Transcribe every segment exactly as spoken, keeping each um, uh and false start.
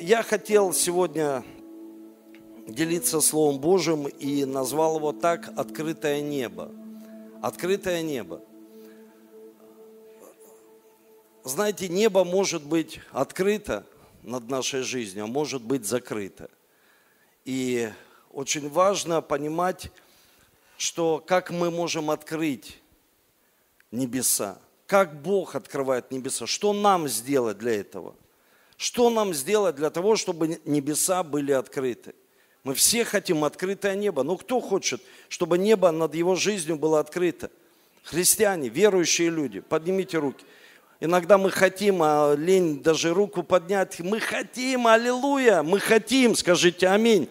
Я хотел сегодня делиться Словом Божьим и назвал его так: «Открытое небо». Открытое небо. Знаете, небо может быть открыто над нашей жизнью, а может быть закрыто. И очень важно понимать, что как мы можем открыть небеса, как Бог открывает небеса, что нам сделать для этого. Что нам сделать для того, чтобы небеса были открыты? Мы все хотим открытое небо. Но кто хочет, чтобы небо над его жизнью было открыто? Христиане, верующие люди, поднимите руки. Иногда мы хотим, а лень даже руку поднять. Мы хотим, аллилуйя, мы хотим, скажите аминь.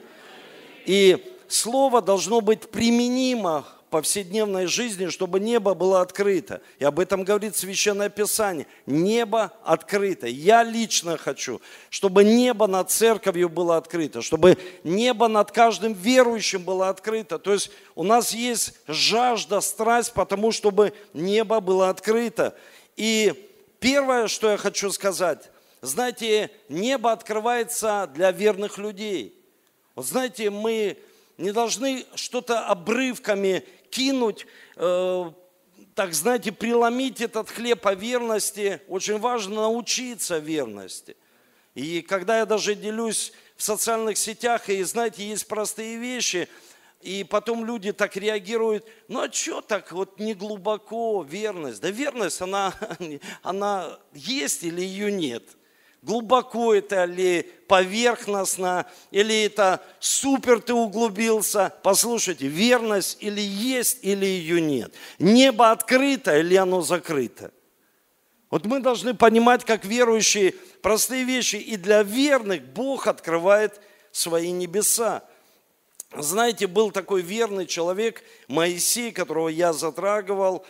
И слово должно быть применимо в повседневной жизни, чтобы небо было открыто. И об этом говорит Священное Писание. Небо открыто. Я лично хочу, чтобы небо над церковью было открыто, чтобы небо над каждым верующим было открыто. То есть у нас есть жажда, страсть, потому чтобы небо было открыто. И первое, что я хочу сказать, знаете, небо открывается для верных людей. Вот знаете, мы не должны что-то обрывками кинуть, э, так, знаете, преломить этот хлеб о верности. Очень важно научиться верности. И когда я даже делюсь в социальных сетях, и, знаете, есть простые вещи, и потом люди так реагируют: ну а что так вот неглубоко верность? Да верность, она, она есть или ее нет? Глубоко это или поверхностно, или это супер ты углубился. Послушайте, верность или есть, или ее нет. Небо открыто или оно закрыто. Вот мы должны понимать, как верующие, простые вещи. И для верных Бог открывает свои небеса. Знаете, был такой верный человек, Моисей, которого я затрагивал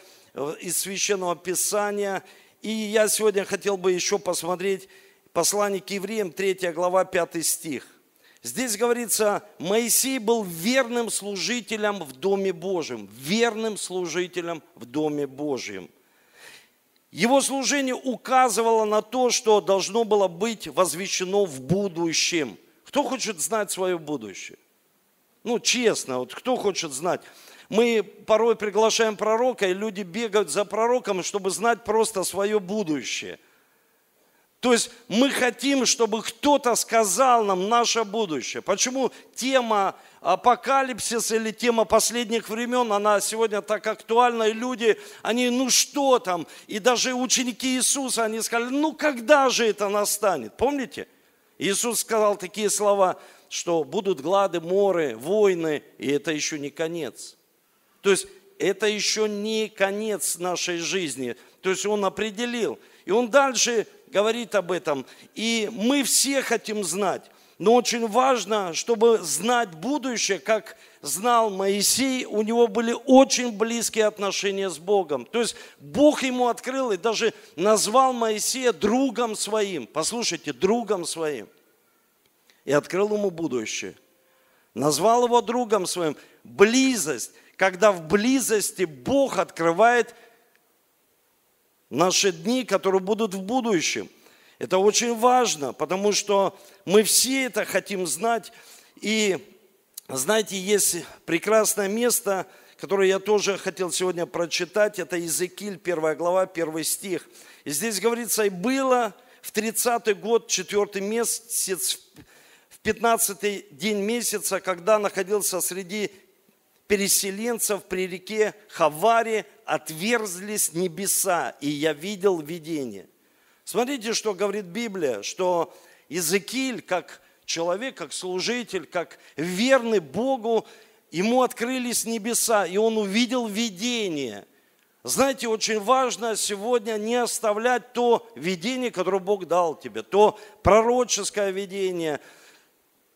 из Священного Писания. И я сегодня хотел бы еще посмотреть Послание к евреям, третья глава, пятый стих. Здесь говорится, Моисей был верным служителем в Доме Божьем. Верным служителем в Доме Божьем. Его служение указывало на то, что должно было быть возвещено в будущем. Кто хочет знать свое будущее? Ну, честно, вот кто хочет знать? Мы порой приглашаем пророка, и люди бегают за пророком, чтобы знать просто свое будущее. То есть мы хотим, чтобы кто-то сказал нам наше будущее. Почему тема апокалипсис или тема последних времен, она сегодня так актуальна, и люди, они, ну что там? И даже ученики Иисуса, они сказали, ну когда же это настанет? Помните? Иисус сказал такие слова, что будут глады, моры, войны, и это еще не конец. То есть это еще не конец нашей жизни. То есть он определил. И он дальше говорит об этом. И мы все хотим знать. Но очень важно, чтобы знать будущее, как знал Моисей, у него были очень близкие отношения с Богом. То есть Бог ему открыл и даже назвал Моисея другом своим. Послушайте, другом своим. И открыл ему будущее. Назвал его другом своим. Близость. Когда в близости Бог открывает наши дни, которые будут в будущем. Это очень важно, потому что мы все это хотим знать. И, знаете, есть прекрасное место, которое я тоже хотел сегодня прочитать. Это Иезекииль, первая глава, первый стих. И здесь говорится, и было в тридцатый год, четвёртый месяц, в пятнадцатый день месяца, когда находился среди переселенцев при реке Хавари, отверзлись небеса, и я видел видение. Смотрите, что говорит Библия, что Иезекииль, как человек, как служитель, как верный Богу, ему открылись небеса, и он увидел видение. Знаете, очень важно сегодня не оставлять то видение, которое Бог дал тебе, то пророческое видение,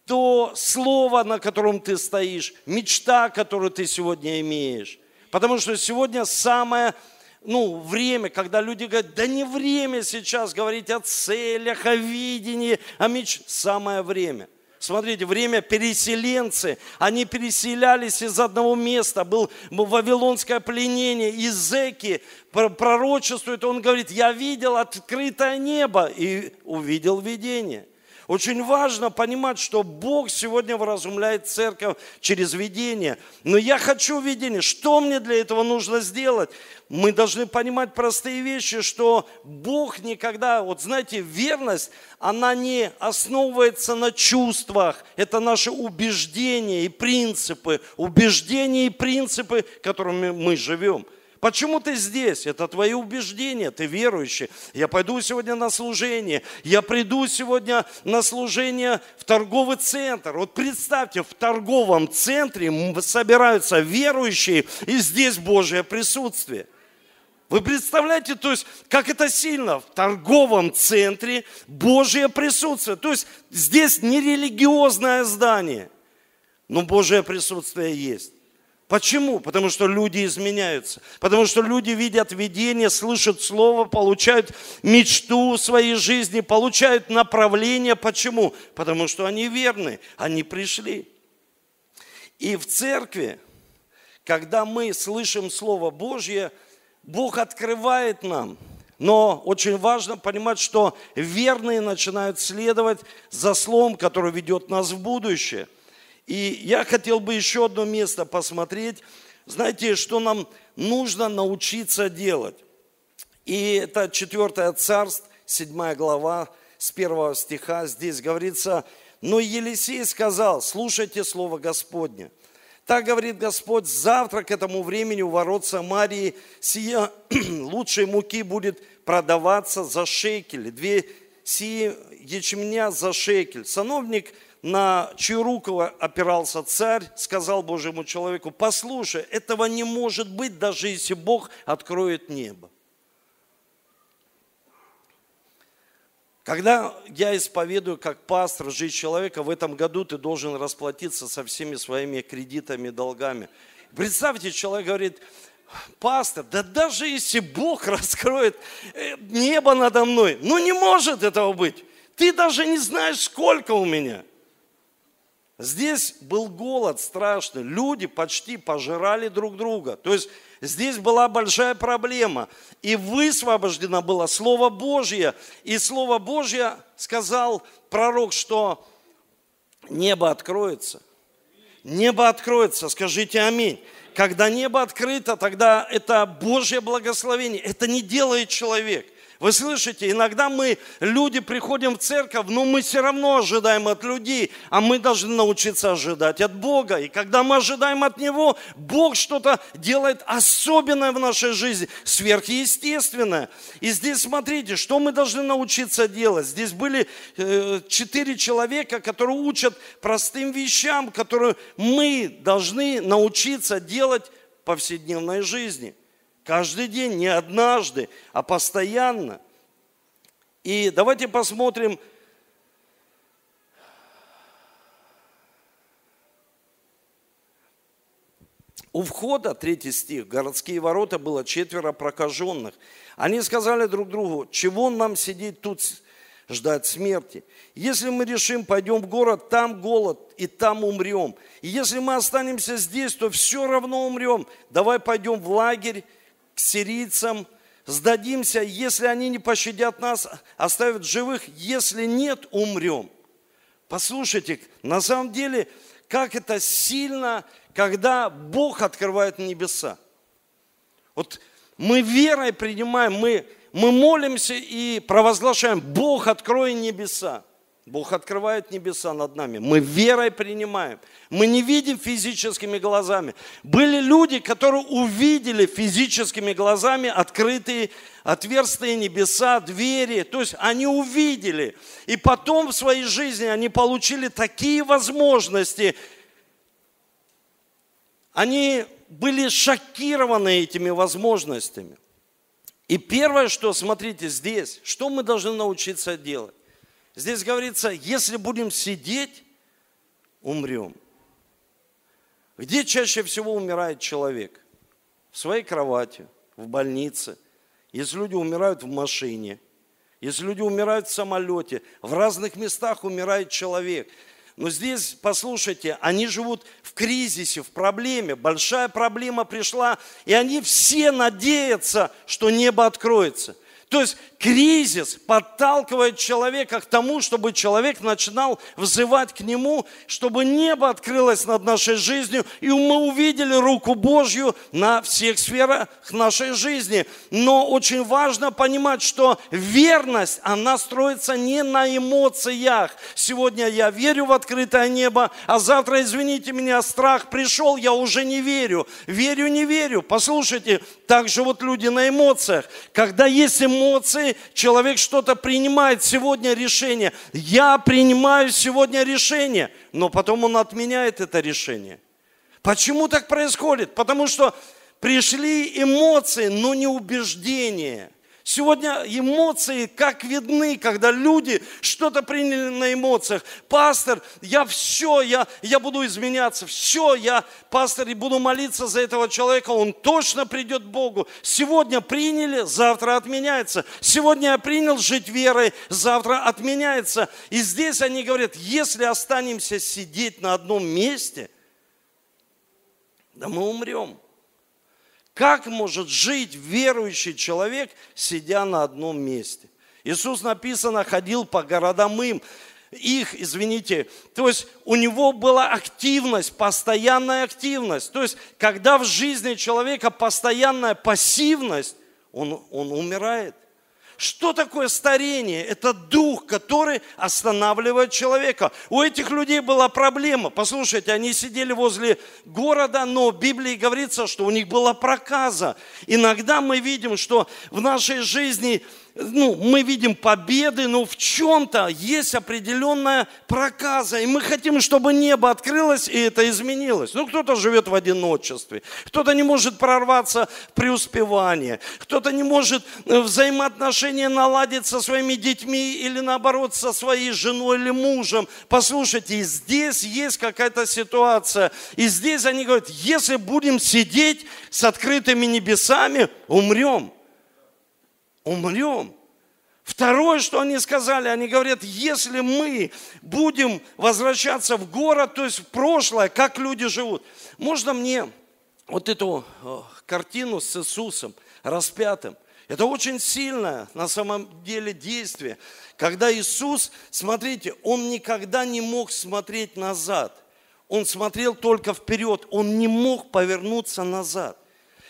то слово, на котором ты стоишь, мечта, которую ты сегодня имеешь. Потому что сегодня самое, ну, время, когда люди говорят, да не время сейчас говорить о целях, о видении, о мечте. Самое время. Смотрите, время переселенцы, они переселялись из одного места, было вавилонское пленение, Иезекииль пророчествует, он говорит, я видел открытое небо и увидел видение. Очень важно понимать, что Бог сегодня вразумляет церковь через видение. Но я хочу видение. Что мне для этого нужно сделать? Мы должны понимать простые вещи, что Бог никогда, вот знаете, верность, она не основывается на чувствах. Это наши убеждения и принципы, убеждения и принципы, которыми мы живем. Почему ты здесь? Это твои убеждения, ты верующий. Я пойду сегодня на служение, я приду сегодня на служение в торговый центр. Вот представьте, в торговом центре собираются верующие, и здесь Божье присутствие. Вы представляете, то есть, как это сильно? В торговом центре Божье присутствие. То есть, здесь не религиозное здание, но Божье присутствие есть. Почему? Потому что люди изменяются, потому что люди видят видение, слышат слово, получают мечту своей жизни, получают направление. Почему? Потому что они верны, они пришли. И в церкви, когда мы слышим Слово Божье, Бог открывает нам. Но очень важно понимать, что верные начинают следовать за словом, которое ведет нас в будущее. И я хотел бы еще одно место посмотреть. Знаете, что нам нужно научиться делать? И это четвёртое Царств, седьмая глава, с первого стиха. Здесь говорится: «Но Елисей сказал: слушайте слово Господне. Так говорит Господь: завтра к этому времени у ворот Самарии сия лучшей муки будет продаваться за шекель, две сии ячменя за шекель». Сановник, на чью руку опирался царь, сказал Божьему человеку: послушай, этого не может быть, даже если Бог откроет небо. Когда я исповедую как пастор жизнь человека, в этом году ты должен расплатиться со всеми своими кредитами и долгами. Представьте, человек говорит: пастор, да даже если Бог раскроет небо надо мной, ну не может этого быть, ты даже не знаешь, сколько у меня. Здесь был голод страшный, люди почти пожирали друг друга. То есть здесь была большая проблема. И высвобождено было Слово Божье. И Слово Божье сказал пророк, что небо откроется. Небо откроется, скажите аминь. Когда небо открыто, тогда это Божье благословение. Это не делает человек. Вы слышите, иногда мы, люди, приходим в церковь, но мы все равно ожидаем от людей, а мы должны научиться ожидать от Бога. И когда мы ожидаем от Него, Бог что-то делает особенное в нашей жизни, сверхъестественное. И здесь смотрите, что мы должны научиться делать. Здесь были четыре человека, которые учат простым вещам, которые мы должны научиться делать в повседневной жизни. Каждый день, не однажды, а постоянно. И давайте посмотрим. У входа, третий стих, городские ворота было четверо прокаженных. Они сказали друг другу: чего нам сидеть тут, ждать смерти? Если мы решим, пойдем в город, там голод, и там умрем. И если мы останемся здесь, то все равно умрем. Давай пойдем в лагерь к сирийцам, сдадимся, если они не пощадят нас, оставят живых, если нет, умрем. Послушайте, на самом деле, как это сильно, когда Бог открывает небеса. Вот мы верой принимаем, мы, мы молимся и провозглашаем: Бог, открой небеса. Бог открывает небеса над нами. Мы верой принимаем. Мы не видим физическими глазами. Были люди, которые увидели физическими глазами открытые отверстия небеса, двери. То есть они увидели. И потом в своей жизни они получили такие возможности. Они были шокированы этими возможностями. И первое, что, смотрите, здесь, что мы должны научиться делать. Здесь говорится: если будем сидеть, умрем. Где чаще всего умирает человек? В своей кровати, в больнице. Если люди умирают в машине, если люди умирают в самолете, в разных местах умирает человек. Но здесь, послушайте, они живут в кризисе, в проблеме. Большая проблема пришла, и они все надеются, что небо откроется. То есть кризис подталкивает человека к тому, чтобы человек начинал взывать к нему, чтобы небо открылось над нашей жизнью, и мы увидели руку Божью на всех сферах нашей жизни. Но очень важно понимать, что верность, она строится не на эмоциях. Сегодня я верю в открытое небо, а завтра, извините меня, страх пришел, я уже не верю. Верю, не верю. Послушайте, так живут люди на эмоциях. Когда есть эмоции, человек что-то принимает сегодня решение. Я принимаю сегодня решение, но потом он отменяет это решение. Почему так происходит? Потому что пришли эмоции, но не убеждения. Сегодня эмоции как видны, когда люди что-то приняли на эмоциях. Пастор, я все, я, я буду изменяться, все, я, пастор, и буду молиться за этого человека, он точно придет к Богу. Сегодня приняли, завтра отменяется. Сегодня я принял жить верой, завтра отменяется. И здесь они говорят, если останемся сидеть на одном месте, да мы умрем. Как может жить верующий человек, сидя на одном месте? Иисус, написано, ходил по городам им, их, извините. То есть у него была активность, постоянная активность. То есть когда в жизни человека постоянная пассивность, он, он умирает. Что такое старение? Это дух, который останавливает человека. У этих людей была проблема. Послушайте, они сидели возле города, но в Библии говорится, что у них была проказа. Иногда мы видим, что в нашей жизни, ну, мы видим победы, но в чем-то есть определенная проказа. И мы хотим, чтобы небо открылось, и это изменилось. Ну, кто-то живет в одиночестве, кто-то не может прорваться в преуспевание, кто-то не может взаимоотношения наладить со своими детьми или наоборот со своей женой или мужем. Послушайте, здесь есть какая-то ситуация. И здесь они говорят, если будем сидеть с открытыми небесами, умрем. Умрем. Второе, что они сказали, они говорят, если мы будем возвращаться в город, то есть в прошлое, как люди живут. Можно мне вот эту картину с Иисусом распятым? Это очень сильное на самом деле действие, когда Иисус, смотрите, Он никогда не мог смотреть назад, Он смотрел только вперед, Он не мог повернуться назад.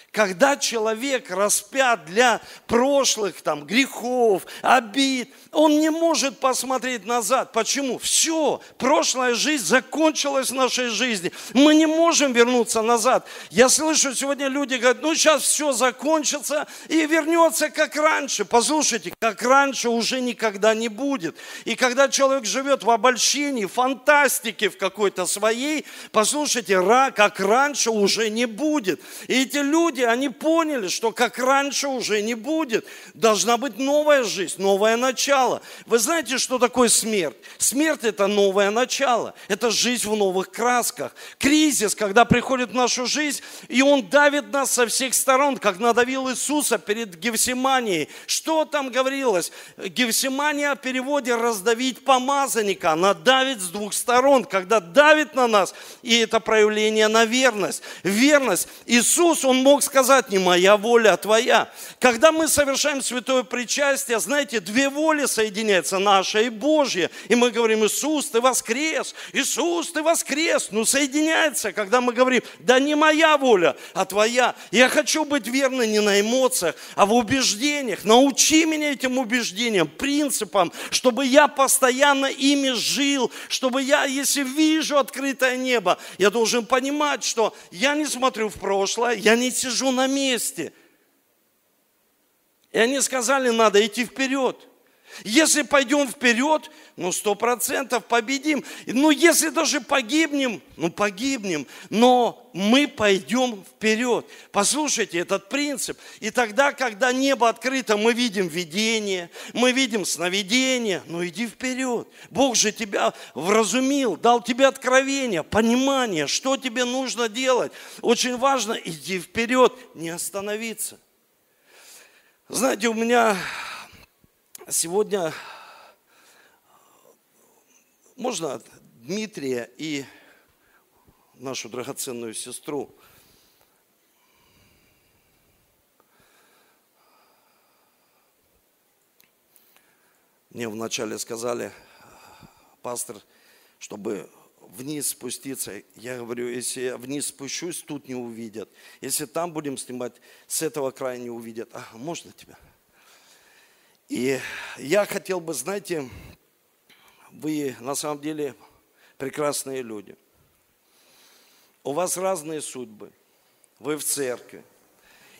Когда человек распят для прошлых там, грехов, обид, он не может посмотреть назад. Почему? Все, прошлая жизнь закончилась в нашей жизни. Мы не можем вернуться назад. Я слышу, сегодня люди говорят, ну сейчас все закончится и вернется как раньше. Послушайте, как раньше уже никогда не будет. И когда человек живет в обольщении, фантастике в какой-то своей, послушайте, как раньше уже не будет. И эти люди, они поняли, что как раньше уже не будет. Должна быть новая жизнь, новое начало. Вы знаете, что такое смерть? Смерть – это новое начало. Это жизнь в новых красках. Кризис, когда приходит в нашу жизнь, и он давит нас со всех сторон, как надавил Иисуса перед Гефсиманией. Что там говорилось? Гефсимания в переводе «раздавить помазанника». Она давит с двух сторон, когда давит на нас, и это проявление на верность. Верность. Иисус, Он мог сказать, не моя воля, а твоя. Когда мы совершаем святое причастие, знаете, две воли соединяются, наша и Божья. И мы говорим, Иисус, ты воскрес, Иисус, ты воскрес. Ну, соединяется, когда мы говорим, да не моя воля, а твоя. Я хочу быть верным не на эмоциях, а в убеждениях. Научи меня этим убеждениям, принципам, чтобы я постоянно ими жил, чтобы я, если вижу открытое небо, я должен понимать, что я не смотрю в прошлое, я не сижу на месте. И они сказали, надо идти вперед. Если пойдем вперед, ну сто процентов победим. Ну если даже погибнем, ну погибнем, но мы пойдем вперед. Послушайте этот принцип. И тогда, когда небо открыто, мы видим видение, мы видим сновидение, но иди вперед. Бог же тебя вразумил, дал тебе откровение, понимание, что тебе нужно делать. Очень важно идти вперед, не остановиться. Знаете, у меня сегодня, можно Дмитрия и нашу драгоценную сестру. Мне вначале сказали, пастор, чтобы вниз спуститься. Я говорю, если я вниз спущусь, тут не увидят. Если там будем снимать, с этого края не увидят. А, можно тебя? И я хотел бы, знаете, вы на самом деле прекрасные люди. У вас разные судьбы. Вы в церкви.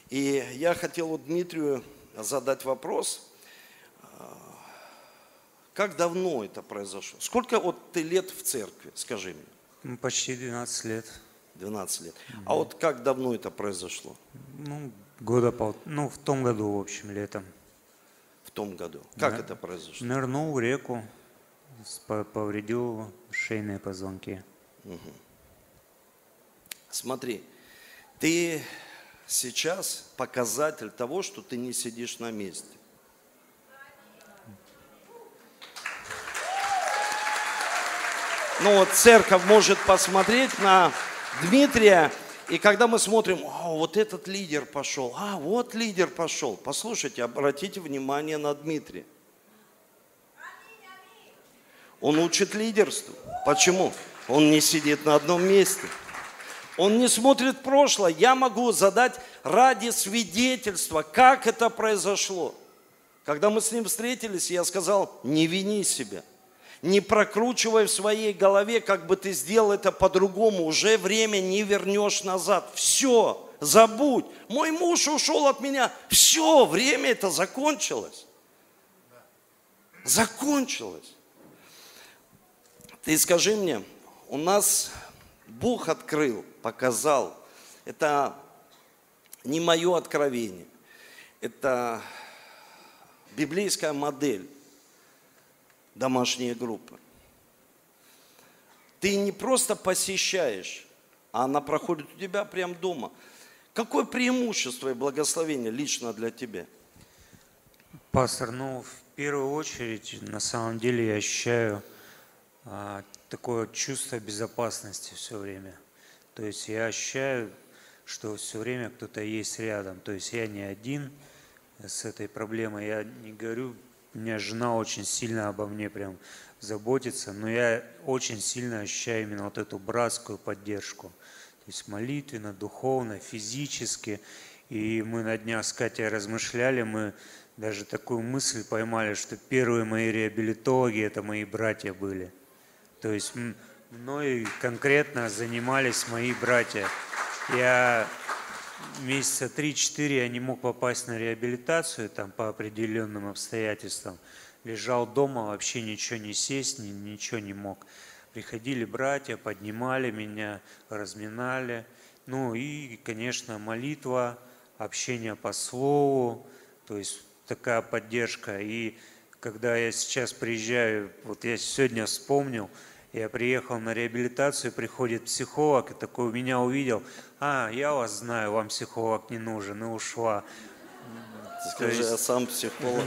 И я хотел Дмитрию задать вопрос, как давно это произошло? Сколько вот ты лет в церкви, скажи мне? Почти двенадцать лет. двенадцать лет. Угу. А вот как давно это произошло? Ну, года полтора. Ну, в том году, в общем, летом. В том году. Как да. это произошло? Нырнул в реку, повредил шейные позвонки. Угу. Смотри, ты сейчас показатель того, что ты не сидишь на месте. Ну вот церковь может посмотреть на Дмитрия, и когда мы смотрим, о, вот этот лидер пошел, а вот лидер пошел. Послушайте, обратите внимание на Дмитрия. Он учит лидерству. Почему? Он не сидит на одном месте. Он не смотрит прошлое. Я могу задать ради свидетельства, как это произошло. Когда мы с ним встретились, я сказал, не вини себя. Не прокручивай в своей голове, как бы ты сделал это по-другому. Уже время не вернешь назад. Все, забудь. Мой муж ушел от меня. Все, время это закончилось. Закончилось. Ты скажи мне, у нас... Бог открыл, показал. Это не мое откровение. Это библейская модель домашней группы. Ты не просто посещаешь, а она проходит у тебя прямо дома. Какое преимущество и благословение лично для тебя? Пастор, ну в первую очередь, на самом деле я ощущаю... такое чувство безопасности все время. То есть я ощущаю, что все время кто-то есть рядом. То есть я не один с этой проблемой. Я не говорю, у меня жена очень сильно обо мне прям заботится, но я очень сильно ощущаю именно вот эту братскую поддержку. То есть молитвенно, духовно, физически. И мы на днях с Катей размышляли, мы даже такую мысль поймали, что первые мои реабилитологи – это мои братья были. То есть мной конкретно занимались мои братья. Я месяца три-четыре я не мог попасть на реабилитацию там, по определенным обстоятельствам. Лежал дома, вообще ничего не сесть, ничего не мог. Приходили братья, поднимали меня, разминали. Ну и, конечно, молитва, общение по слову, то есть такая поддержка. И когда я сейчас приезжаю, вот я сегодня вспомнил, я приехал на реабилитацию, приходит психолог, и такой меня увидел, а, я вас знаю, вам психолог не нужен, и ушла. Скажи, есть... я сам психолог.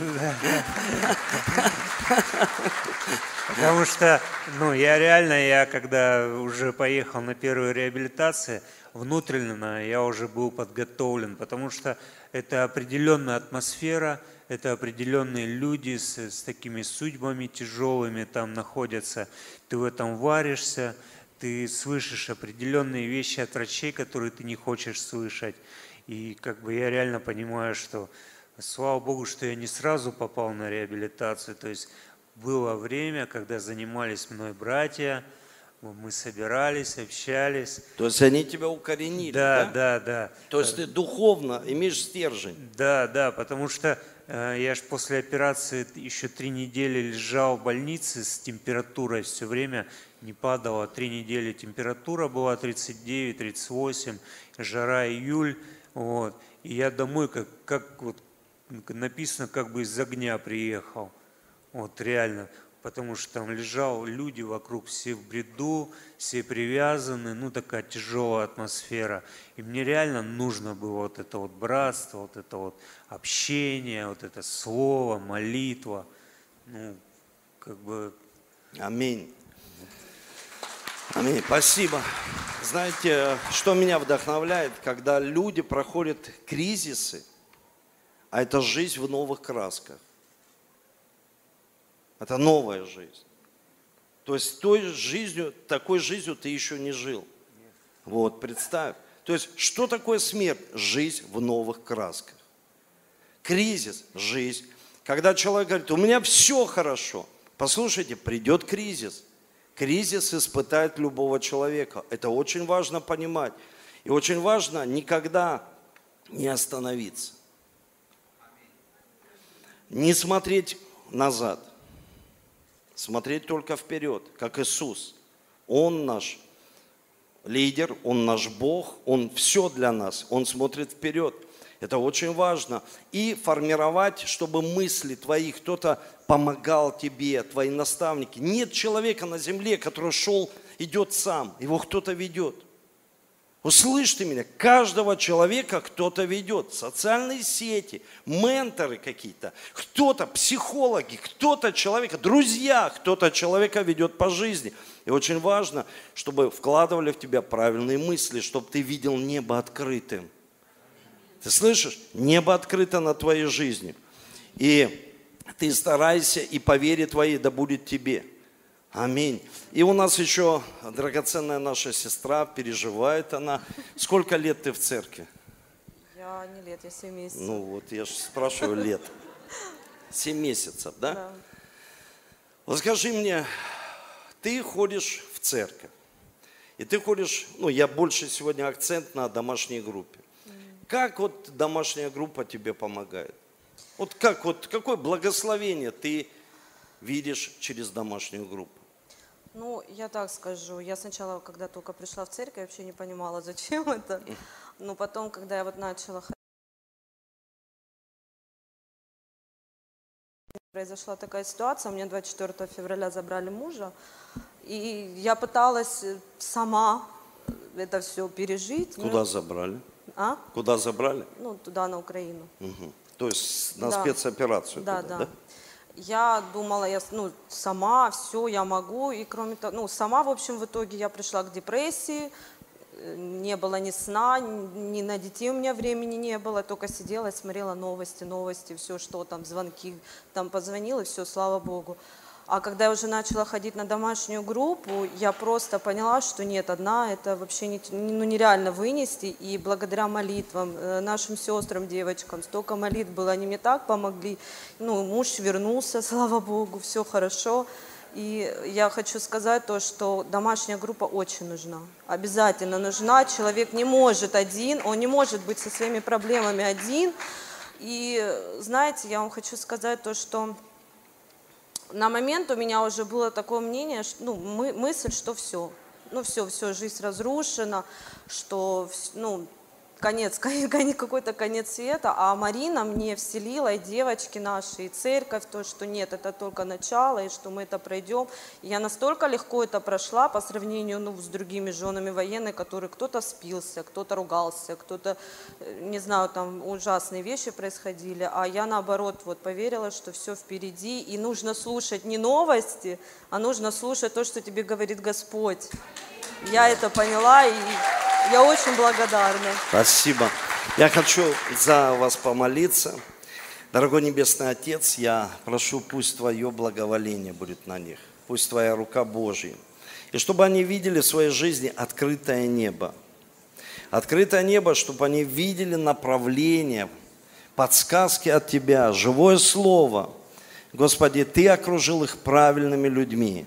Потому что, ну, я реально, я когда уже поехал на первую реабилитацию, внутренне я уже был подготовлен, потому что это определенная атмосфера, это определенные люди с, с такими судьбами тяжелыми там находятся. Ты в этом варишься, ты слышишь определенные вещи от врачей, которые ты не хочешь слышать. И как бы я реально понимаю, что слава Богу, что я не сразу попал на реабилитацию. То есть было время, когда занимались мной братья, мы собирались, общались. То есть они тебя укоренили, да? Да, да, да. То есть ты духовно имеешь стержень. Да, да, потому что я же после операции еще три недели лежал в больнице с температурой, все время не падало. Три недели температура была тридцать девять тридцать восемь, жара июль. Вот. И я домой, как, как вот написано, как бы из огня приехал. Вот реально. Потому что там лежал, люди вокруг все в бреду, все привязаны, ну такая тяжелая атмосфера. И мне реально нужно было вот это вот братство, вот это вот общение, вот это слово, молитва. Ну, как бы... Аминь. Аминь. Спасибо. Знаете, что меня вдохновляет, когда люди проходят кризисы, а это жизнь в новых красках. Это новая жизнь. То есть той жизнью, такой жизнью ты еще не жил. Вот, представь. То есть что такое смерть? Жизнь в новых красках. Кризис – жизнь. Когда человек говорит, у меня все хорошо. Послушайте, придет кризис. Кризис испытает любого человека. Это очень важно понимать. И очень важно никогда не остановиться. Не смотреть назад. Смотреть только вперед, как Иисус. Он наш лидер, Он наш Бог, Он все для нас. Он смотрит вперед. Это очень важно. И формировать, чтобы мысли твои, кто-то помогал тебе, твои наставники. Нет человека на земле, который шел, идет сам. Его кто-то ведет. Услышь ты меня, каждого человека кто-то ведет. Социальные сети, менторы какие-то, кто-то, психологи, кто-то человека, друзья, кто-то человека ведет по жизни. И очень важно, чтобы вкладывали в тебя правильные мысли, чтобы ты видел небо открытым. Ты слышишь? Небо открыто на твоей жизни. И ты старайся, и по вере твоей да будет тебе. Аминь. И у нас еще драгоценная наша сестра, переживает она. Сколько лет ты в церкви? Я не лет, я семь месяцев. Ну вот, я же спрашиваю лет. Семь месяцев, да? Да. Вот скажи мне, ты ходишь в церковь, и ты ходишь, ну я больше сегодня акцент на домашней группе. Как вот домашняя группа тебе помогает? Вот как, вот какое благословение ты видишь через домашнюю группу? Ну, я так скажу, я сначала, когда только пришла в церковь, вообще не понимала, зачем это. Но потом, когда я вот начала ходить, произошла такая ситуация, мне двадцать четвёртого февраля забрали мужа, и я пыталась сама это все пережить. Куда ну, забрали? А? Куда забрали? Ну, туда, на Украину. Угу. То есть на да. спецоперацию? Да, туда, да. да? Я думала, я ну, сама, все, я могу, и кроме того, ну, сама, в общем, в итоге я пришла к депрессии, не было ни сна, ни на детей у меня времени не было, только сидела и смотрела новости, новости, все, что там, звонки, там позвонила, все, слава Богу. А когда я уже начала ходить на домашнюю группу, я просто поняла, что нет, одна, это вообще не, ну, нереально вынести. И благодаря молитвам, нашим сестрам, девочкам, столько молитв было, они мне так помогли. Ну, муж вернулся, слава Богу, все хорошо. И я хочу сказать то, что домашняя группа очень нужна. Обязательно нужна. Человек не может один, он не может быть со своими проблемами один. И знаете, я вам хочу сказать то, что... На момент у меня уже было такое мнение, что, ну, мы, мысль, что все, ну все, все, жизнь разрушена, что, ну, конец, какой-то конец света. А Марина мне вселила, и девочки наши, и церковь, то, что нет, это только начало, и что мы это пройдем. И я настолько легко это прошла по сравнению, ну, с другими женами военных, которые кто-то спился, кто-то ругался, кто-то, не знаю, там ужасные вещи происходили. А я, наоборот, вот поверила, что все впереди, и нужно слушать не новости, а нужно слушать то, что тебе говорит Господь. Я это поняла, и... Я очень благодарна. Спасибо. Я хочу за вас помолиться. Дорогой Небесный Отец, я прошу, пусть Твое благоволение будет на них. Пусть Твоя рука Божья. И чтобы они видели в своей жизни открытое небо. Открытое небо, чтобы они видели направление, подсказки от Тебя, живое слово. Господи, Ты окружил их правильными людьми.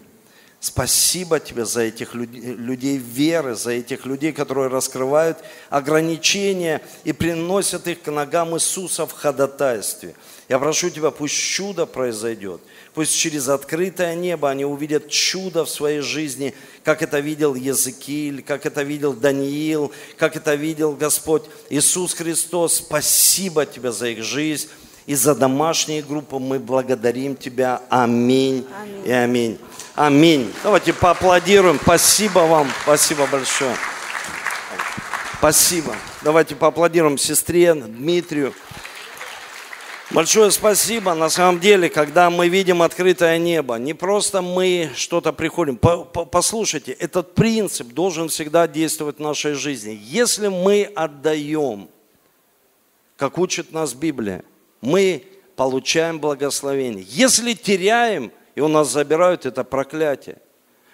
Спасибо Тебе за этих людей веры, за этих людей, которые раскрывают ограничения и приносят их к ногам Иисуса в ходатайстве. Я прошу Тебя, пусть чудо произойдет, пусть через открытое небо они увидят чудо в своей жизни, как это видел Иезекииль, как это видел Даниил, как это видел Господь Иисус Христос. Спасибо Тебе за их жизнь и за домашние группы. Мы благодарим Тебя. Аминь, аминь. И аминь. Аминь. Давайте поаплодируем. Спасибо вам. Спасибо большое. Спасибо. Давайте поаплодируем сестре Дмитрию. Большое спасибо. На самом деле, когда мы видим открытое небо, не просто мы что-то приходим. Послушайте, этот принцип должен всегда действовать в нашей жизни. Если мы отдаем, как учит нас Библия, мы получаем благословение. Если теряем, и у нас забирают это проклятие.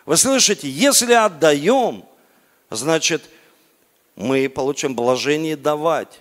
Вы слышите, если отдаем, значит, мы получим блажение давать,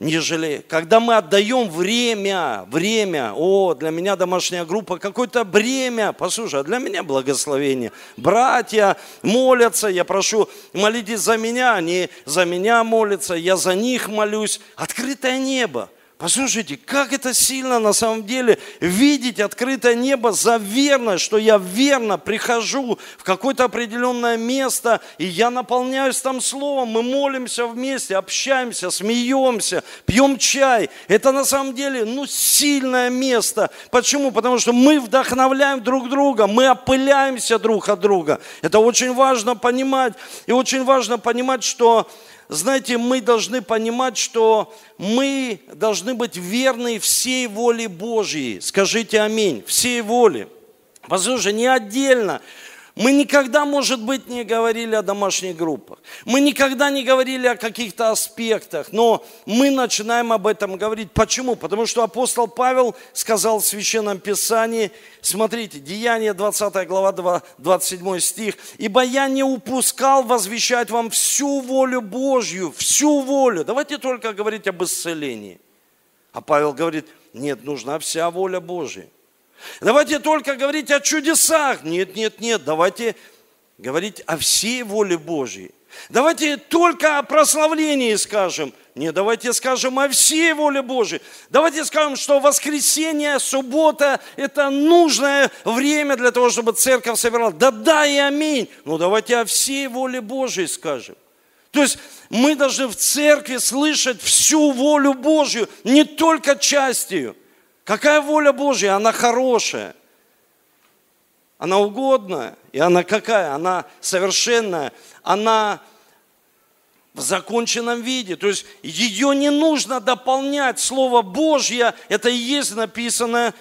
нежели когда мы отдаем время, время, о, для меня домашняя группа, какое-то бремя, послушай, а для меня благословение. Братья молятся, я прошу, молитесь за меня, они за меня молятся, я за них молюсь. Открытое небо. Послушайте, как это сильно на самом деле видеть открытое небо за верность, что я верно прихожу в какое-то определенное место, и я наполняюсь там словом, мы молимся вместе, общаемся, смеемся, пьем чай. Это на самом деле, ну, сильное место. Почему? Потому что мы вдохновляем друг друга, мы опыляемся друг от друга. Это очень важно понимать, и очень важно понимать, что... Знаете, мы должны понимать, что мы должны быть верны всей воле Божьей. Скажите аминь. Всей воле. Послушай, не отдельно. Мы никогда, может быть, не говорили о домашних группах. Мы никогда не говорили о каких-то аспектах. Но мы начинаем об этом говорить. Почему? Потому что апостол Павел сказал в Священном Писании, смотрите, Деяния двадцатая глава, двадцать седьмой стих. «Ибо я не упускал возвещать вам всю волю Божью, всю волю». Давайте только говорить об исцелении. А Павел говорит, нет, нужна вся воля Божья. Давайте только говорить о чудесах. Нет, нет, нет. Давайте говорить о всей воле Божьей. Давайте только о прославлении скажем. Нет, давайте скажем о всей воле Божьей. Давайте скажем, что воскресенье, суббота – это нужное время для того, чтобы церковь собиралась. Да, да и аминь. Но давайте о всей воле Божьей скажем. То есть мы должны в церкви слышать всю волю Божью, не только частью. Какая воля Божья? Она хорошая, она угодная, и она какая? Она совершенная, она в законченном виде. То есть ее не нужно дополнять. Слово Божье – это и есть написанная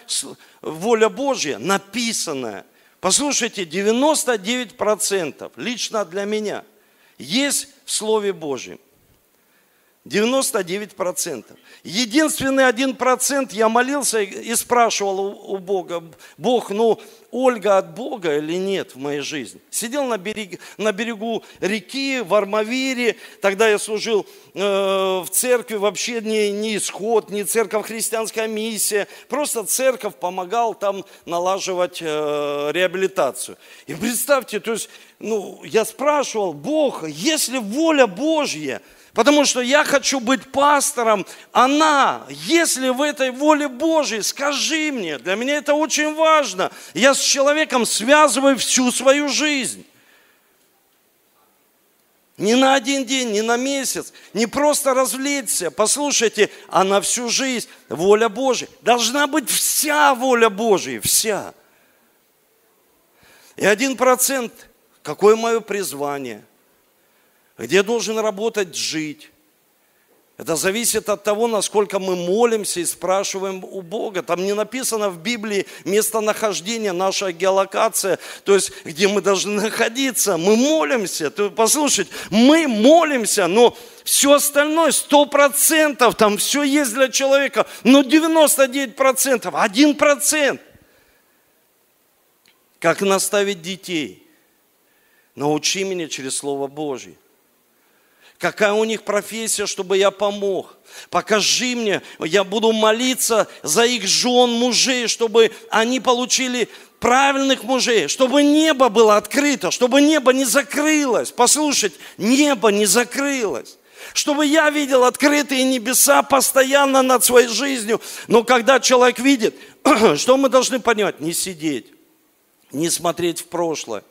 воля Божья, написанная. Послушайте, девяносто девять процентов лично для меня есть в Слове Божьем. девяносто девять процентов. Единственный один процент я молился и спрашивал у Бога, Бог, ну, Ольга от Бога или нет в моей жизни? Сидел на берегу, на берегу реки, в Армавире, тогда я служил э, в церкви, вообще не, не исход, не церковь, христианская миссия, просто церковь помогал там налаживать э, реабилитацию. И представьте, то есть, ну, я спрашивал, Бог, если воля Божья, потому что я хочу быть пастором. Она, если в этой воле Божьей, скажи мне, для меня это очень важно. Я с человеком связываю всю свою жизнь. Не на один день, не на месяц, не просто развлечься. Послушайте, а на всю жизнь воля Божья. Должна быть вся воля Божья, вся. И один процент, какое мое призвание? Где я должен работать, жить. Это зависит от того, насколько мы молимся и спрашиваем у Бога. Там не написано в Библии местонахождение, наша геолокация, то есть где мы должны находиться. Мы молимся. Послушайте, мы молимся, но все остальное, сто процентов, там все есть для человека, но девяносто девять процентов, один процент. Как наставить детей? Научи меня через Слово Божье. Какая у них профессия, чтобы я помог? Покажи мне, я буду молиться за их жен, мужей, чтобы они получили правильных мужей, чтобы небо было открыто, чтобы небо не закрылось. Послушайте, небо не закрылось. Чтобы я видел открытые небеса постоянно над своей жизнью. Но когда человек видит, что мы должны понимать? Не сидеть, не смотреть в прошлое.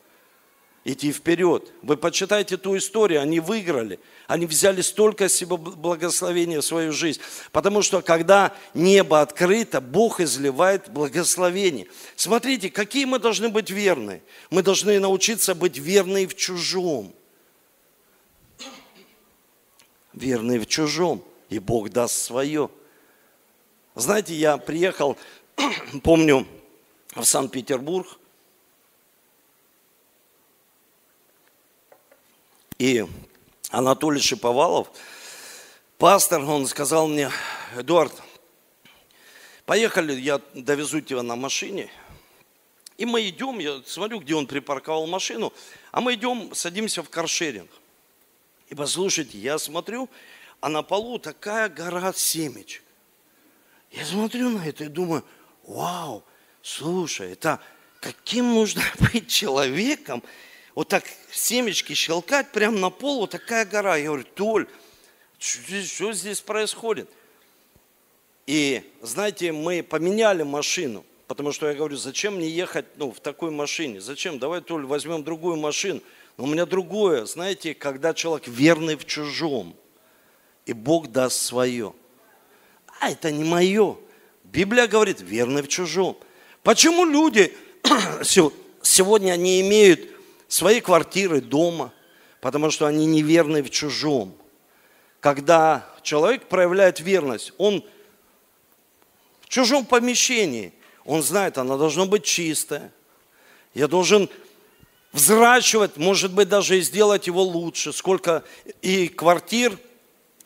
Идти вперед. Вы почитайте ту историю, они выиграли, они взяли столько себе благословения в свою жизнь. Потому что, когда небо открыто, Бог изливает благословение. Смотрите, какие мы должны быть верны. Мы должны научиться быть верны в чужом. Верны в чужом, и Бог даст свое. Знаете, я приехал, помню, в Санкт-Петербург, и Анатолий Шиповалов, пастор, он сказал мне, Эдуард, поехали, я довезу тебя на машине. И мы идем, я смотрю, где он припарковал машину, а мы идем, садимся в каршеринг. И послушайте, я смотрю, а на полу такая гора семечек. Я смотрю на это и думаю, вау, слушай, это каким нужно быть человеком, вот так семечки щелкать прямо на пол, вот такая гора. Я говорю, Толь, что здесь происходит? И, знаете, мы поменяли машину, потому что я говорю, зачем мне ехать ну, в такой машине? Зачем? Давай, Толь, возьмем другую машину. Но у меня другое, знаете, когда человек верный в чужом, и Бог даст свое. А это не мое. Библия говорит, верный в чужом. Почему люди сегодня не имеют свои квартиры дома? Потому что они неверны в чужом. Когда человек проявляет верность, он в чужом помещении, он знает, оно должно быть чистое. Я должен взращивать, может быть, даже и сделать его лучше. Сколько и квартир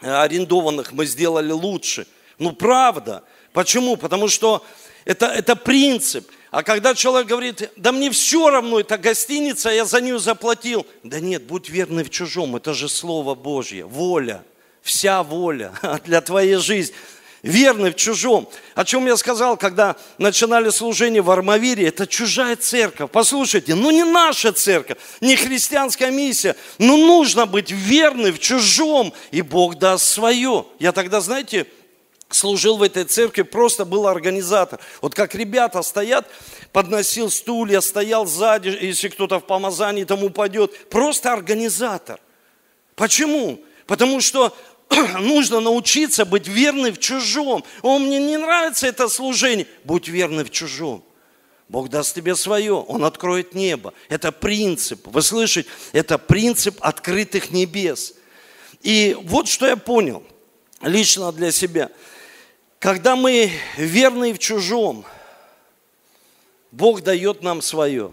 арендованных мы сделали лучше. Ну, правда. Почему? Потому что это, это принцип. А когда человек говорит, да мне все равно, это гостиница, я за нее заплатил. Да нет, будь верный в чужом, это же Слово Божье, воля, вся воля для твоей жизни. Верный в чужом. О чем я сказал, когда начинали служение в Армавире, это чужая церковь. Послушайте, ну не наша церковь, не христианская миссия, но нужно быть верным в чужом, и Бог даст свое. Я тогда, знаете, служил в этой церкви, просто был организатор. Вот как ребята стоят, подносил стулья, стоял сзади, если кто-то в помазании там упадет. Просто организатор. Почему? Потому что нужно научиться быть верным в чужом. О, мне не нравится это служение. Будь верным в чужом. Бог даст тебе свое, Он откроет небо. Это принцип, вы слышите? Это принцип открытых небес. И вот что я понял лично для себя. Когда мы верны в чужом, Бог дает нам свое.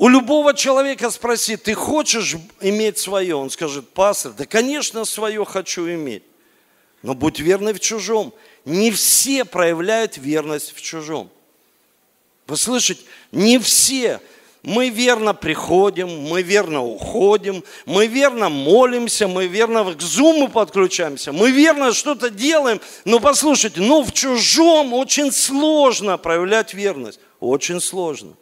У любого человека спроси, ты хочешь иметь свое? Он скажет, пастор, да, конечно, свое хочу иметь. Но будь верный в чужом. Не все проявляют верность в чужом. Вы слышите? Не все. Мы верно приходим, мы верно уходим, мы верно молимся, мы верно к зуму подключаемся, мы верно что-то делаем. Но послушайте, но в чужом очень сложно проявлять верность. Очень сложно.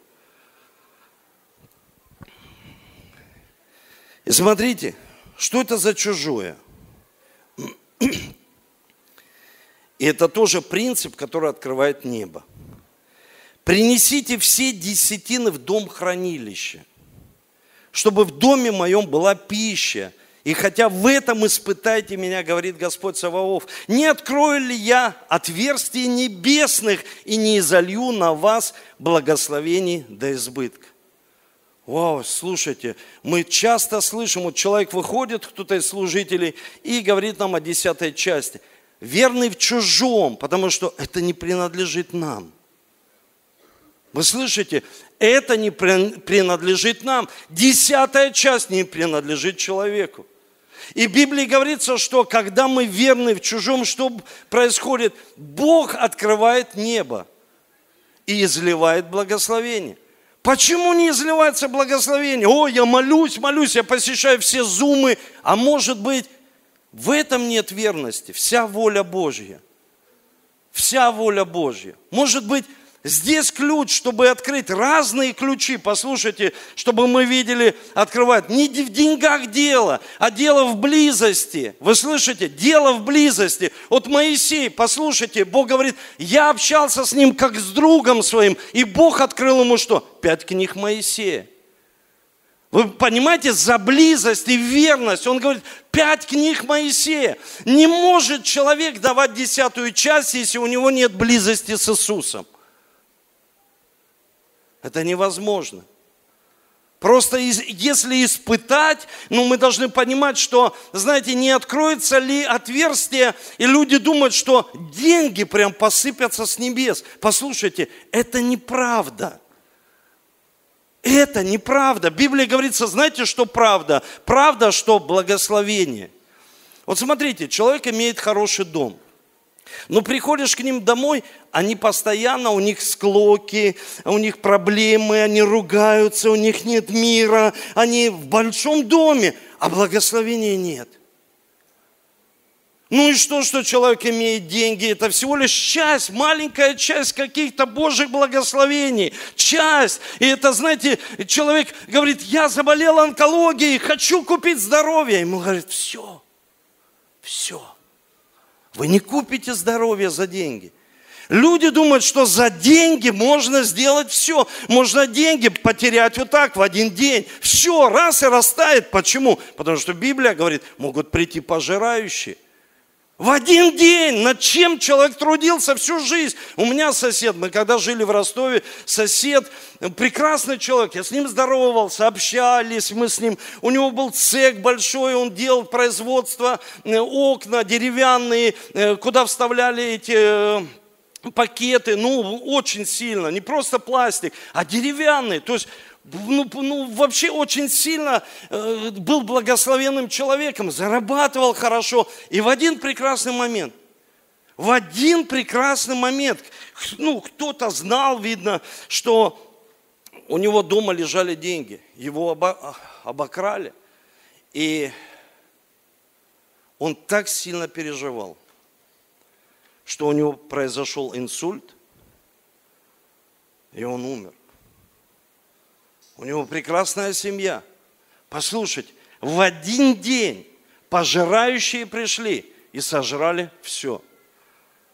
И смотрите, что это за чужое? И это тоже принцип, который открывает небо. Принесите все десятины в дом хранилища, чтобы в доме моем была пища. И хотя в этом испытайте меня, говорит Господь Саваоф, не открою ли я отверстий небесных и не изолью на вас благословений до избытка. Вау, слушайте, мы часто слышим, вот человек выходит, кто-то из служителей, и говорит нам о десятой части. Верный в чужом, потому что это не принадлежит нам. Вы слышите? Это не принадлежит нам. Десятая часть не принадлежит человеку. И в Библии говорится, что когда мы верны в чужом, что происходит? Бог открывает небо и изливает благословение. Почему не изливается благословение? О, я молюсь, молюсь, я посещаю все зумы. А может быть, в этом нет верности. Вся воля Божья. Вся воля Божья. Может быть, здесь ключ, чтобы открыть разные ключи. Послушайте, чтобы мы видели, открывать. Не в деньгах дело, а дело в близости. Вы слышите? Дело в близости. Вот Моисей, послушайте, Бог говорит, я общался с ним, как с другом своим. И Бог открыл ему что? Пять книг Моисея. Вы понимаете, за близость и верность. Он говорит, пять книг Моисея. Не может человек давать десятую часть, если у него нет близости с Иисусом. Это невозможно. Просто из, если испытать, ну мы должны понимать, что, знаете, не откроется ли отверстие, и люди думают, что деньги прям посыпятся с небес. Послушайте, это неправда. Это неправда. В Библии говорится, знаете, что правда? Правда, что благословение. Вот смотрите, человек имеет хороший дом. Но приходишь к ним домой, они постоянно, у них склоки, у них проблемы, они ругаются, у них нет мира, они в большом доме, а благословения нет. Ну и что, что человек имеет деньги? Это всего лишь часть, маленькая часть каких-то Божьих благословений. Часть. И это, знаете, человек говорит, я заболел онкологией, хочу купить здоровье. Ему говорит, все, все. Вы не купите здоровье за деньги. Люди думают, что за деньги можно сделать все. Можно деньги потерять вот так в один день. Все, раз и растает. Почему? Потому что Библия говорит, могут прийти пожирающие. В один день, над чем человек трудился всю жизнь. У меня сосед, мы когда жили в Ростове, сосед, прекрасный человек, я с ним здоровался, общались мы с ним. У него был цех большой, он делал производство, окна деревянные, куда вставляли эти... пакеты, ну, очень сильно, не просто пластик, а деревянный. То есть, ну, ну вообще очень сильно э, был благословенным человеком, зарабатывал хорошо. И в один прекрасный момент, в один прекрасный момент, ну, кто-то знал, видно, что у него дома лежали деньги, его обокрали, и он так сильно переживал, что у него произошел инсульт, и он умер. У него прекрасная семья. Послушайте, в один день пожирающие пришли и сожрали все.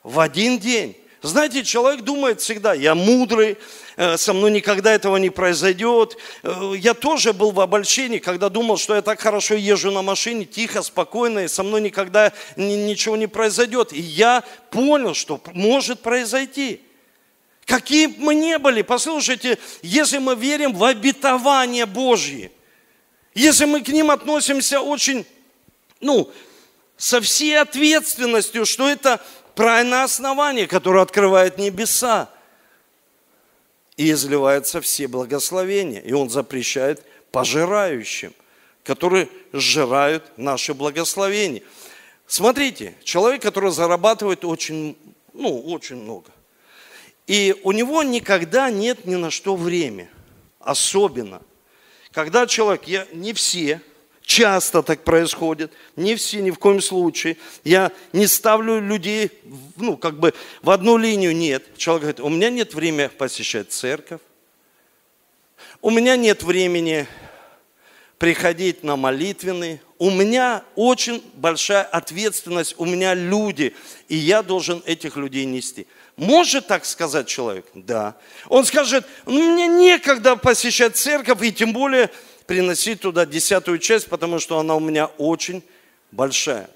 В один день. Знаете, человек думает всегда, я мудрый, со мной никогда этого не произойдет. Я тоже был в обольщении, когда думал, что я так хорошо езжу на машине, тихо, спокойно, и со мной никогда ничего не произойдет. И я понял, что может произойти. Какие бы мы ни были, послушайте, если мы верим в обетование Божье, если мы к ним относимся очень, ну, со всей ответственностью, что это... правильное основание, которое открывает небеса. И изливаются все благословения. И он запрещает пожирающим, которые сжирают наши благословения. Смотрите, человек, который зарабатывает очень, ну, очень много. И у него никогда нет ни на что времени. Особенно, когда человек, я, не все... часто так происходит, не все, ни в коем случае. Я не ставлю людей, ну, как бы в одну линию, нет. Человек говорит, у меня нет времени посещать церковь, у меня нет времени приходить на молитвенные, у меня очень большая ответственность, у меня люди, и я должен этих людей нести. Может так сказать человек? Да. Он скажет, мне некогда посещать церковь, и тем более... приносить туда десятую часть, потому что она у меня очень большая.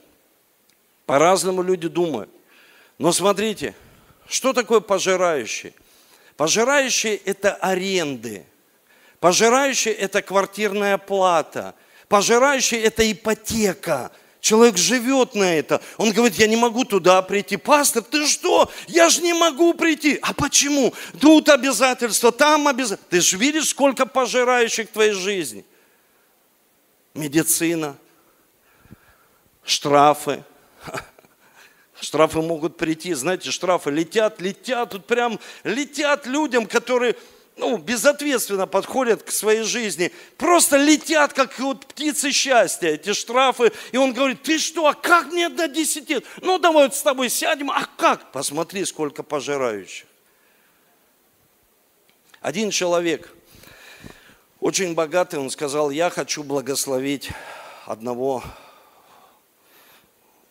По-разному люди думают. Но смотрите, что такое пожирающие? Пожирающие – это аренды. Пожирающие – это квартирная плата. Пожирающие – это ипотека. Человек живет на это. Он говорит, я не могу туда прийти. Пастор, ты что? Я же не могу прийти. А почему? Тут обязательства, там обязательства. Ты же видишь, сколько пожирающих в твоей жизни. Медицина, штрафы. Штрафы могут прийти. Знаете, штрафы летят, летят. Тут прям летят людям, которые... ну, безответственно подходят к своей жизни, просто летят, как вот птицы счастья, эти штрафы, и он говорит, ты что, а как мне до десяти? Ну, давай вот с тобой сядем, а как? Посмотри, сколько пожирающих. Один человек, очень богатый, он сказал, я хочу благословить одного,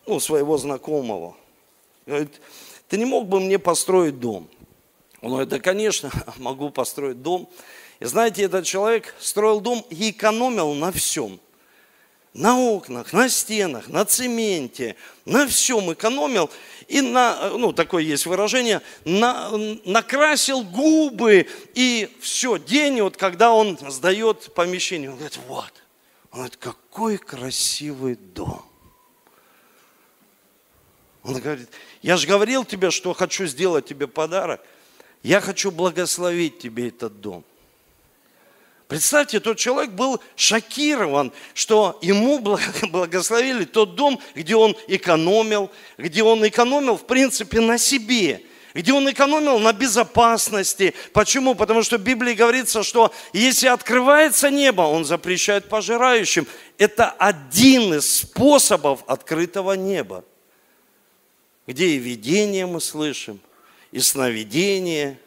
ну, своего знакомого. Говорит, ты не мог бы мне построить дом? Он говорит, да, конечно, могу построить дом. И знаете, этот человек строил дом и экономил на всем. На окнах, на стенах, на цементе, на всем экономил. И, на, ну, такое есть выражение, на, накрасил губы. И все, день, вот, когда он сдает помещение, он говорит, вот. Он говорит, какой красивый дом. Он говорит, я же говорил тебе, что хочу сделать тебе подарок. Я хочу благословить тебе этот дом. Представьте, тот человек был шокирован, что ему благословили тот дом, где он экономил, где он экономил, в принципе, на себе, где он экономил на безопасности. Почему? Потому что в Библии говорится, что если открывается небо, он запрещает пожирающим. Это один из способов открытого неба, где и видение мы слышим, и сновидение.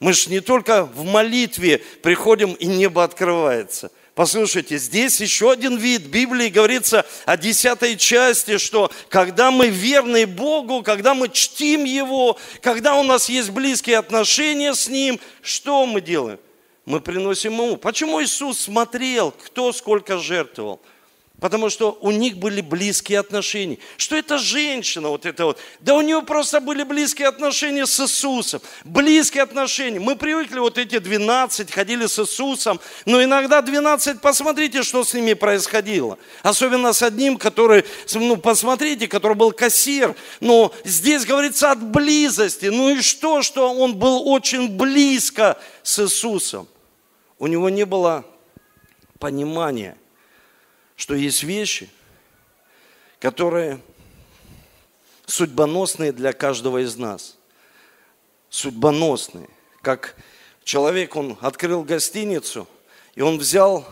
Мы же не только в молитве приходим, и небо открывается. Послушайте, здесь еще один вид. В Библии говорится о десятой части, что когда мы верны Богу, когда мы чтим Его, когда у нас есть близкие отношения с Ним, что мы делаем? Мы приносим Ему. Почему Иисус смотрел, кто сколько жертвовал? Потому что у них были близкие отношения. Что это женщина вот эта вот? Да у нее просто были близкие отношения с Иисусом. Близкие отношения. Мы привыкли вот эти двенадцать, ходили с Иисусом. Но иногда двенадцать, посмотрите, что с ними происходило. Особенно с одним, который, ну посмотрите, который был кассир. Но здесь говорится от близости. Ну и что, что он был очень близко с Иисусом? У него не было понимания, что есть вещи, которые судьбоносные для каждого из нас. Судьбоносные. Как человек, он открыл гостиницу, и он взял,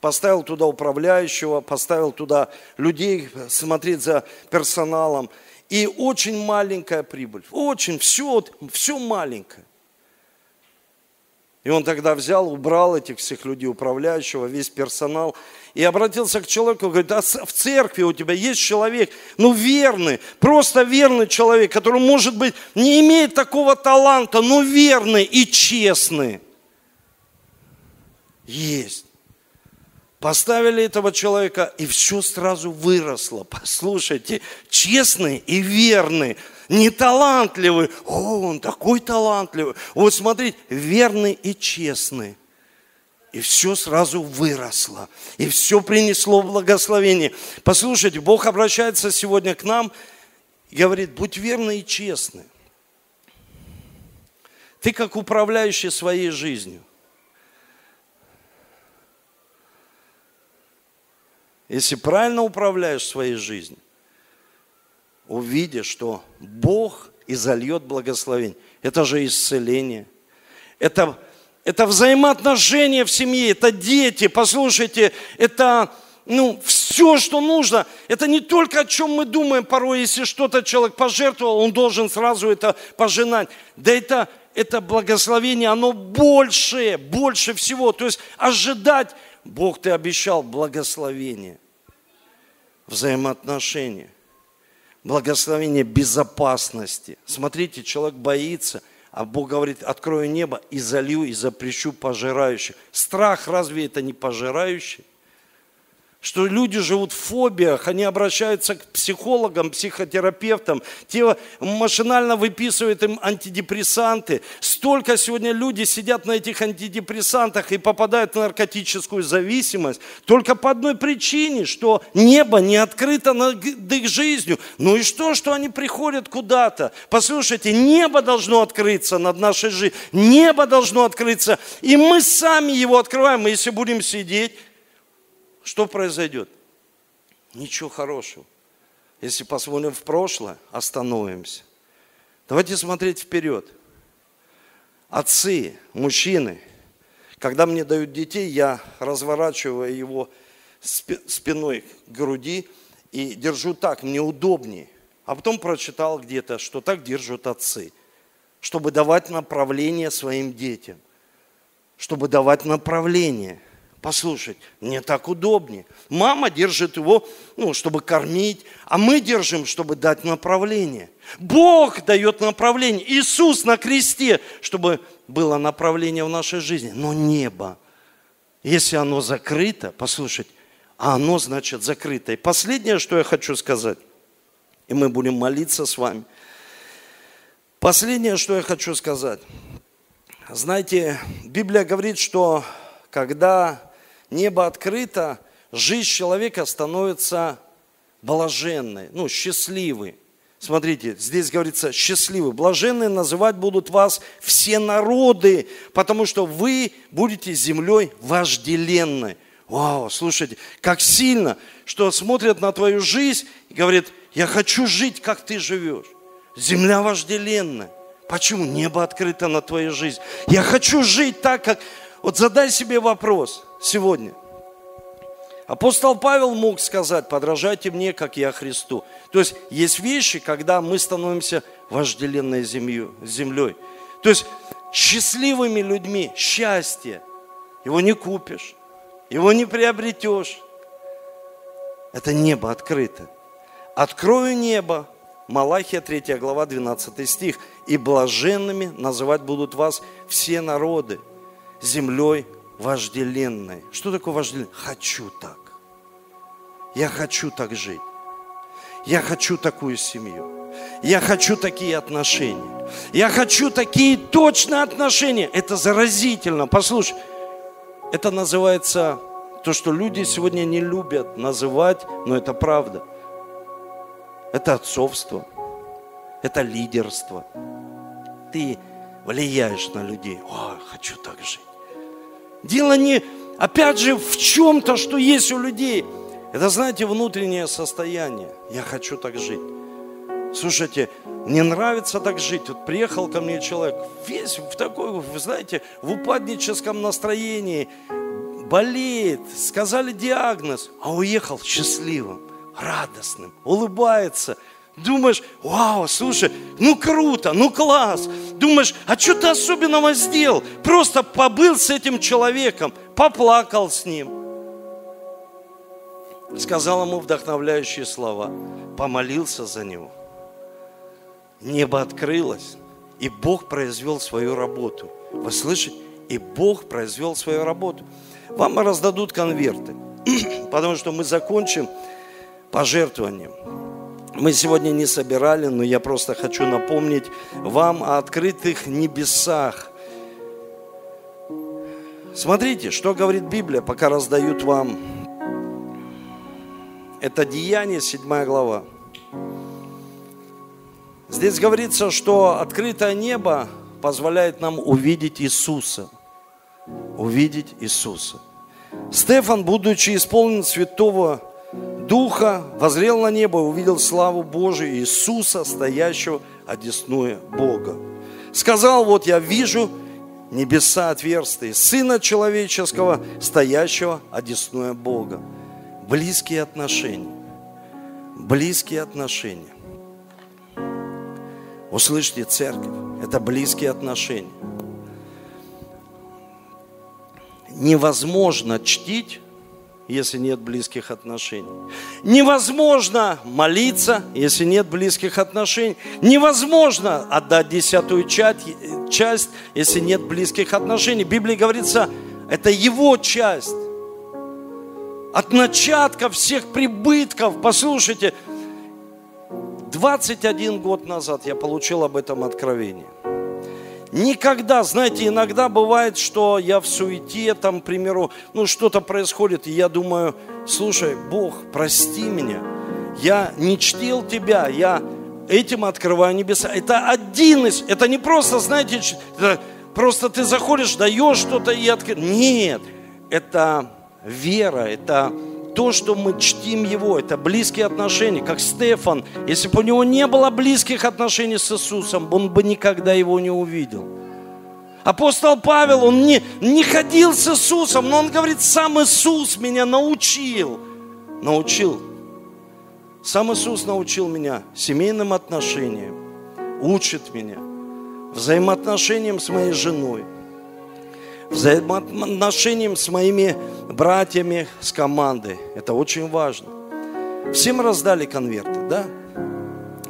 поставил туда управляющего, поставил туда людей смотреть за персоналом. И очень маленькая прибыль. Очень, все, все маленькое. И он тогда взял, убрал этих всех людей, управляющего, весь персонал, и обратился к человеку, говорит, а в церкви у тебя есть человек, ну верный, просто верный человек, который, может быть, не имеет такого таланта, но верный и честный. Есть. Поставили этого человека, и все сразу выросло. Послушайте, честный и верный. Неталантливый. О, он такой талантливый. Вот смотрите, верный и честный. И все сразу выросло. И все принесло благословение. Послушайте, Бог обращается сегодня к нам и говорит, будь верный и честный. Ты как управляющий своей жизнью. Если правильно управляешь своей жизнью, увидишь, что Бог изольет благословение. Это же исцеление. Это, это взаимоотношения в семье, это дети. Послушайте, это ну, все, что нужно. Это не только о чем мы думаем порой. Если что-то человек пожертвовал, он должен сразу это пожинать. Да это, это благословение, оно больше, больше всего. То есть ожидать, Бог, ты обещал благословение, взаимоотношения. Благословение безопасности. Смотрите, человек боится, а Бог говорит, открою небо и залью, и запрещу пожирающих. Страх разве это не пожирающий? Что люди живут в фобиях, они обращаются к психологам, психотерапевтам, те машинально выписывают им антидепрессанты. Столько сегодня люди сидят на этих антидепрессантах и попадают в наркотическую зависимость только по одной причине, что небо не открыто над их жизнью. Ну и что, что они приходят куда-то? Послушайте, небо должно открыться над нашей жизнью, небо должно открыться, и мы сами его открываем, и если будем сидеть, что произойдет? Ничего хорошего. Если посмотрим в прошлое, остановимся. Давайте смотреть вперед. Отцы, мужчины, когда мне дают детей, я разворачиваю его спиной к груди и держу так, мне удобнее. А потом прочитал где-то, что так держат отцы, чтобы давать направление своим детям, чтобы давать направление. Послушать, мне так удобнее. Мама держит его, ну, чтобы кормить, а мы держим, чтобы дать направление. Бог дает направление. Иисус на кресте, чтобы было направление в нашей жизни. Но небо, если оно закрыто, послушать, а оно, значит, закрыто. И последнее, что я хочу сказать, и мы будем молиться с вами. Последнее, что я хочу сказать. Знаете, Библия говорит, что когда небо открыто, жизнь человека становится блаженной, ну, счастливой. Смотрите, здесь говорится, счастливы, блаженны называть будут вас все народы, потому что вы будете землей вожделенной. Вау, слушайте, как сильно, что смотрят на твою жизнь и говорят, я хочу жить, как ты живешь. Земля вожделенная. Почему? Небо открыто на твою жизнь. Я хочу жить так, как... Вот задай себе вопрос сегодня. Апостол Павел мог сказать, подражайте мне, как я Христу. То есть есть вещи, когда мы становимся вожделенной землей. То есть счастливыми людьми, счастье, его не купишь, его не приобретешь. Это небо открыто. Открою небо, Малахия третья глава, двенадцатый стих. И блаженными называть будут вас все народы, землей вожделенной. Что такое вожделенной? Хочу так. Я хочу так жить. Я хочу такую семью. Я хочу такие отношения. Я хочу такие точно отношения. Это заразительно. Послушай, это называется то, что люди сегодня не любят называть, но это правда. Это отцовство. Это лидерство. Ты влияешь на людей. О, хочу так жить. Дело не, опять же, в чем-то, что есть у людей. Это, знаете, внутреннее состояние. Я хочу так жить. Слушайте, мне нравится так жить. Вот приехал ко мне человек, весь в такой, вы знаете, в упадническом настроении, болеет, сказали диагноз, а уехал счастливым, радостным, улыбается. Думаешь, вау, слушай, ну круто, ну класс. Думаешь, а что ты особенного сделал? Просто побыл с этим человеком, поплакал с ним. Сказал ему вдохновляющие слова, помолился за него. Небо открылось, и Бог произвел свою работу. Вы слышите? И Бог произвел свою работу. Вам раздадут конверты, потому что мы закончим пожертвованием. Мы сегодня не собирали, но я просто хочу напомнить вам о открытых небесах. Смотрите, что говорит Библия, пока раздают вам. Это Деяния, седьмая глава. Здесь говорится, что открытое небо позволяет нам увидеть Иисуса. Увидеть Иисуса. Стефан, будучи исполнен Святого Духа, воззрел на небо и увидел славу Божию Иисуса, стоящего одесную Бога. Сказал, вот я вижу небеса отверстия, Сына Человеческого, стоящего одесную Бога. Близкие отношения. Близкие отношения. Услышьте, церковь, это близкие отношения. Невозможно чтить, если нет близких отношений. Невозможно молиться, если нет близких отношений. Невозможно отдать десятую часть, если нет близких отношений. В Библии говорится, это его часть. От начатка всех прибытков. Послушайте, двадцать один год назад я получил об этом откровение. Никогда, знаете, иногда бывает, что я в суете, там, к примеру, ну, что-то происходит, и я думаю, слушай, Бог, прости меня, я не чтил тебя, я этим открываю небеса. Это один из, это не просто, знаете, просто ты заходишь, даешь что-то и открываешь. Нет, это... Вера – это то, что мы чтим Его, это близкие отношения, как Стефан. Если бы у него не было близких отношений с Иисусом, он бы никогда Его не увидел. Апостол Павел, он не, не ходил с Иисусом, но он говорит, сам Иисус меня научил. Научил. Сам Иисус научил меня семейным отношениям, учит меня взаимоотношениям с моей женой, взаимоотношениям с моими братьями, с командой. Это очень важно. Всем раздали конверты, да?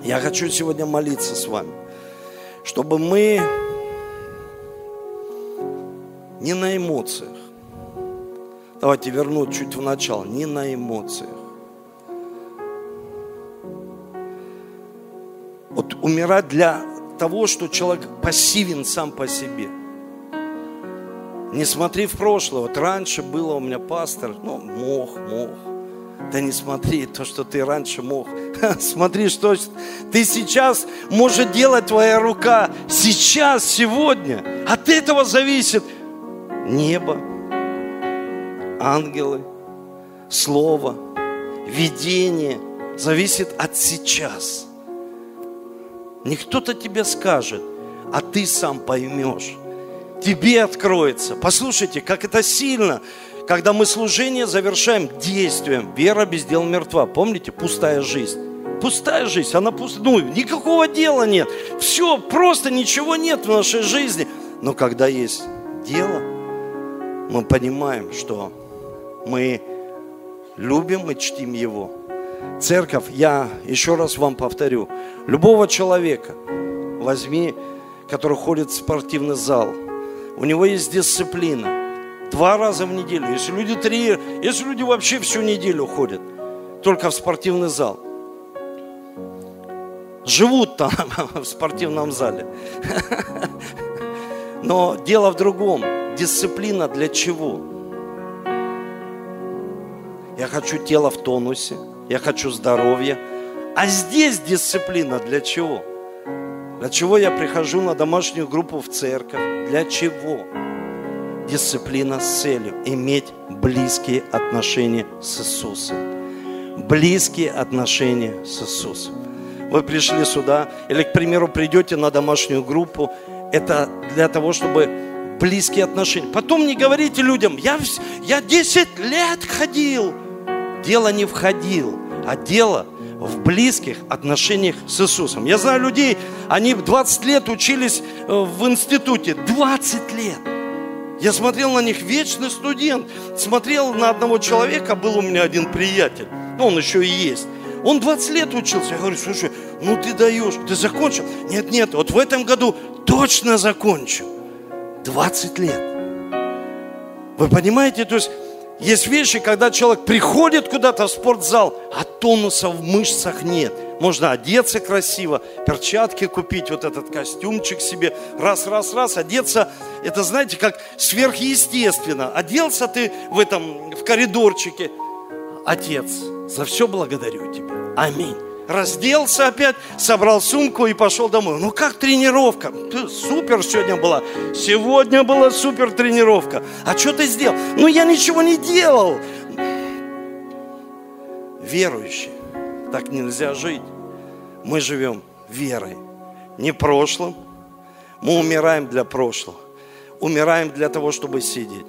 Я хочу сегодня молиться с вами, чтобы мы не на эмоциях. Давайте вернуть чуть в начало. Не на эмоциях. Вот умирать для того, что человек пассивен сам по себе. Не смотри в прошлое. Вот раньше было у меня пастор, ну, мог, мог. Да не смотри то, что ты раньше мог. Смотри, что ты сейчас может делать твоя рука. Сейчас, сегодня. От этого зависит небо, ангелы, слово, видение. Зависит от сейчас. Не кто-то тебе скажет, а ты сам поймешь. Тебе откроется. Послушайте, как это сильно, когда мы служение завершаем действием. Вера без дел мертва. Помните, пустая жизнь. Пустая жизнь, она пустая. Ну, никакого дела нет. Все, просто ничего нет в нашей жизни. Но когда есть дело, мы понимаем, что мы любим и чтим Его. Церковь, я еще раз вам повторю, любого человека возьми, который ходит в спортивный зал. У него есть дисциплина. Два раза в неделю. Если люди три, если люди вообще всю неделю ходят, только в спортивный зал. Живут там в спортивном зале. Но дело в другом. Дисциплина для чего? Я хочу тело в тонусе. Я хочу здоровья. А здесь дисциплина для чего? Для чего я прихожу на домашнюю группу в церковь? Для чего? Дисциплина с целью иметь близкие отношения с Иисусом. Близкие отношения с Иисусом. Вы пришли сюда, или, к примеру, придете на домашнюю группу. Это для того, чтобы близкие отношения. Потом не говорите людям, я, я десять лет ходил. Дело не входил, а дело в близких отношениях с Иисусом. Я знаю людей, они двадцать лет учились в институте. двадцать лет. Я смотрел на них, вечный студент. Смотрел на одного человека, был у меня один приятель. Ну, он еще и есть. Он двадцать лет учился. Я говорю, слушай, ну ты даешь, ты закончил? Нет, нет, вот в этом году точно закончу. двадцать лет. Вы понимаете, то есть есть вещи, когда человек приходит куда-то в спортзал, а тонуса в мышцах нет. Можно одеться красиво, перчатки купить, вот этот костюмчик себе, раз-раз-раз, одеться. Это, знаете, как сверхъестественно. Оделся ты в этом, в коридорчике. Отец, за все благодарю тебя. Аминь. Разделся опять, собрал сумку и пошел домой. Ну как тренировка? Супер сегодня была. Сегодня была супер тренировка. А что ты сделал? Ну я ничего не делал. Верующие, так нельзя жить. Мы живем верой, не прошлым. Мы умираем для прошлого. Умираем для того, чтобы сидеть.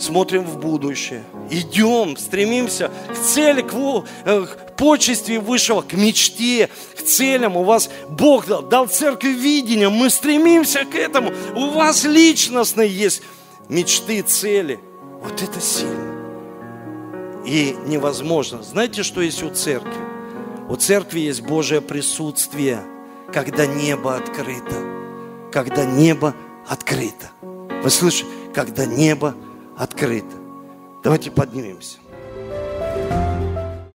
Смотрим в будущее. Идем, стремимся к цели, к почести высшего, к мечте, к целям. У вас Бог дал, дал церкви видение. Мы стремимся к этому. У вас личностные есть мечты, цели. Вот это сильно. И невозможно. Знаете, что есть у церкви? У церкви есть Божие присутствие, когда небо открыто. Когда небо открыто. Вы слышите? Когда небо открыто. Открыто. Давайте поднимемся.